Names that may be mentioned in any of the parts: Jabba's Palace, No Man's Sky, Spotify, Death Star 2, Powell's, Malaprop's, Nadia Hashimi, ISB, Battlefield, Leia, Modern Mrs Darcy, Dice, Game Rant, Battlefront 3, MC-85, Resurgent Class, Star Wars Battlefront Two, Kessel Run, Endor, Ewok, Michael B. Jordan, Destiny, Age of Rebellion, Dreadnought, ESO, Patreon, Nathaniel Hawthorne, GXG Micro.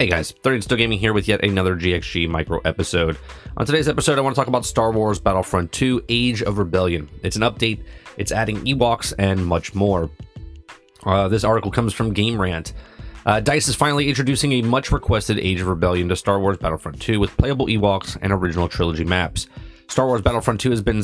Hey guys, 30 Still Gaming here with yet another GXG Micro episode. On today's episode, I want to talk about Star Wars Battlefront 2, Age of Rebellion. It's an update, it's adding Ewoks, and much more. This article comes from Game Rant. Dice is finally introducing a much-requested Age of Rebellion to Star Wars Battlefront 2 with playable Ewoks and original trilogy maps. Star Wars Battlefront 2 has been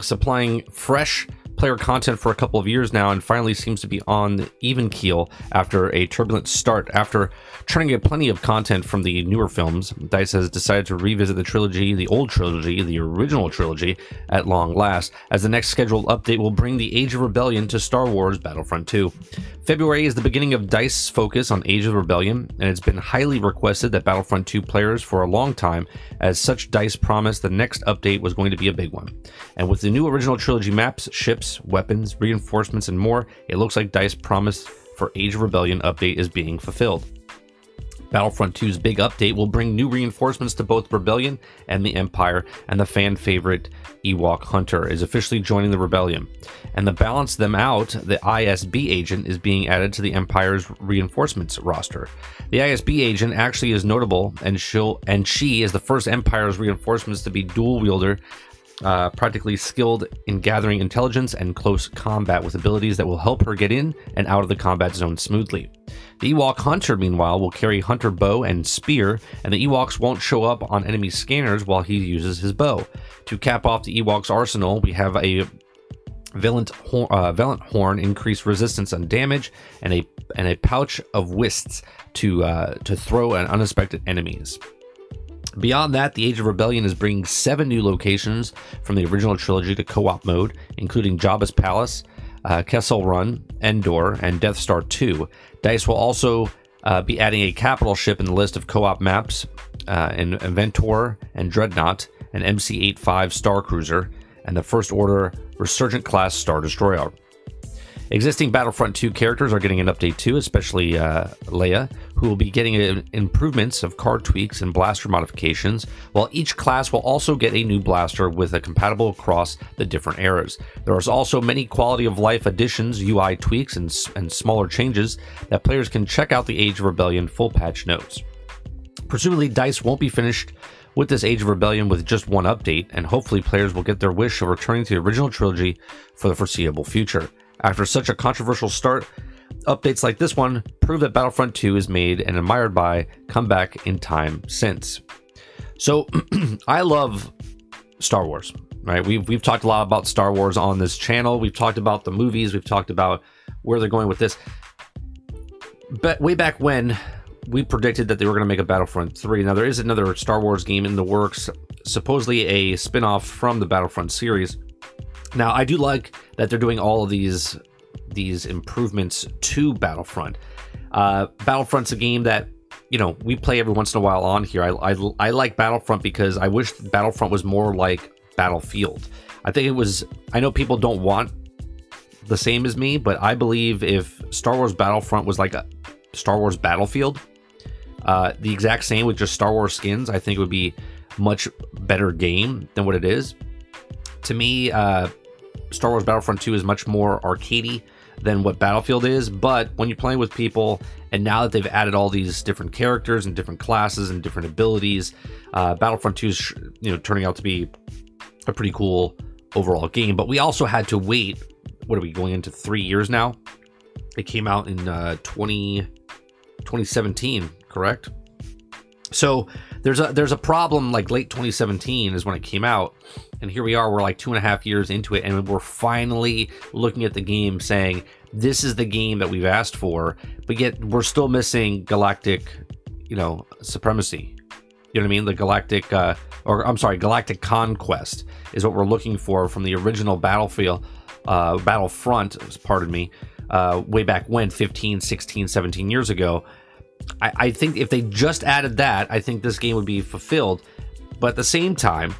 supplying fresh player content for a couple of years now and finally seems to be on the even keel after a turbulent start. After turning out plenty of content from the newer films, Dice has decided to revisit the trilogy, the old trilogy, the original trilogy, at long last, as the next scheduled update will bring the Age of Rebellion to Star Wars Battlefront 2. February is the beginning of Dice's focus on Age of Rebellion, and it's been highly requested that Battlefront 2 players for a long time, as such Dice promised the next update was going to be a big one. And with the new original trilogy maps, ships, weapons, reinforcements, and more, it looks like Dice promise for Age of Rebellion update is being fulfilled. Battlefront 2's big update will bring new reinforcements to both Rebellion and the Empire, and the fan favorite Ewok Hunter is officially joining the Rebellion. And to balance them out, the ISB agent is being added to the Empire's reinforcements roster. The ISB agent actually is notable, and she is the first Empire's reinforcements to be dual wielder, practically skilled in gathering intelligence and close combat, with abilities that will help her get in and out of the combat zone smoothly. The Ewok Hunter, meanwhile, will carry Hunter bow and spear, and the Ewoks won't show up on enemy scanners while he uses his bow. To cap off the Ewok's arsenal, we have a Valiant Horn, increased resistance and damage, and a pouch of whisks to throw at unexpected enemies. Beyond that, the Age of Rebellion is bringing 7 new locations from the original trilogy to co-op mode, including Jabba's Palace, Kessel Run, Endor, and Death Star 2. Dice will also be adding a capital ship in the list of co-op maps, in Inventor and Dreadnought, an MC-85 Star Cruiser, and the First Order Resurgent Class Star Destroyer. Existing Battlefront 2 characters are getting an update too, especially Leia, who will be getting improvements of car tweaks and blaster modifications, while each class will also get a new blaster with a compatible across the different eras. There are also many quality of life additions, UI tweaks, and smaller changes that players can check out the Age of Rebellion full patch notes. Presumably, Dice won't be finished with this Age of Rebellion with just one update, and hopefully players will get their wish of returning to the original trilogy for the foreseeable future. After such a controversial start, updates like this one prove that Battlefront 2 is made and admired by comeback in time since. So, I love Star Wars, right? We've talked a lot about Star Wars on this channel. We've talked about the movies. We've talked about where they're going with this. But way back when, we predicted that they were going to make a Battlefront 3. Now, there is another Star Wars game in the works, supposedly a spin-off from the Battlefront series. Now, I do like that they're doing all of these improvements to Battlefront. Battlefront's a game that, you know, we play every once in a while on here. I like Battlefront because I wish Battlefront was more like Battlefield. I think it was... I know people don't want the same as me, but I believe if Star Wars Battlefront was like a Star Wars Battlefield, the exact same with just Star Wars skins, I think it would be much better game than what it is. To me, Star Wars Battlefront 2 is much more arcadey than what Battlefield is, but when you're playing with people, and now that they've added all these different characters and different classes and different abilities, Battlefront 2 is, you know, turning out to be a pretty cool overall game. But we also had to wait, what are we going into 3 years now? It came out in 2017, correct? So there's a problem, like late 2017 is when it came out, and here we are, we're like 2.5 years into it, and we're finally looking at the game saying, this is the game that we've asked for, but yet we're still missing galactic, you know, supremacy. You know what I mean? The galactic, or I'm sorry, galactic conquest is what we're looking for from the original Battlefield, Battlefront, pardon me, way back when, 15, 16, 17 years ago. I think if they just added that, I think this game would be fulfilled. But at the same time,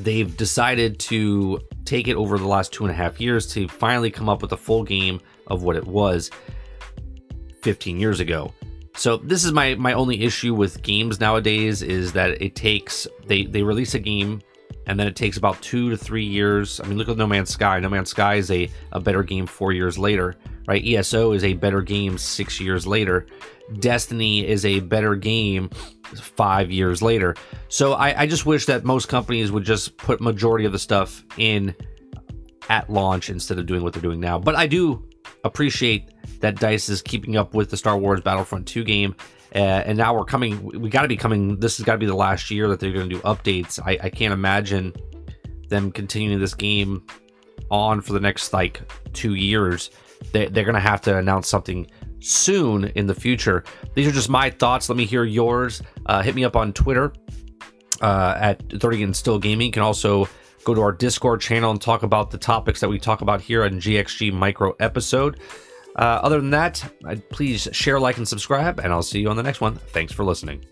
they've decided to take it over the last 2.5 years to finally come up with a full game of what it was 15 years ago. So this is my only issue with games nowadays, is that it takes, they release a game and then it takes about 2 to 3 years. I mean, look at No Man's Sky. No Man's Sky is a better game 4 years later, right? ESO is a better game 6 years later. Destiny is a better game 5 years later. So I just wish that most companies would just put majority of the stuff in at launch instead of doing what they're doing now. But I do appreciate that DICE is keeping up with the Star Wars Battlefront 2 game. And now we got to be coming, this has got to be the last year that they're going to do updates. I can't imagine them continuing this game on for the next like 2 years. They're going to have to announce something soon in the future. These are just my thoughts. Let me hear yours. Hit me up on Twitter at 30 Still Gaming. You can also go to our Discord channel and talk about the topics that we talk about here on GXG Micro episode. Other than that, please share, like, and subscribe, and I'll see you on the next one. Thanks for listening.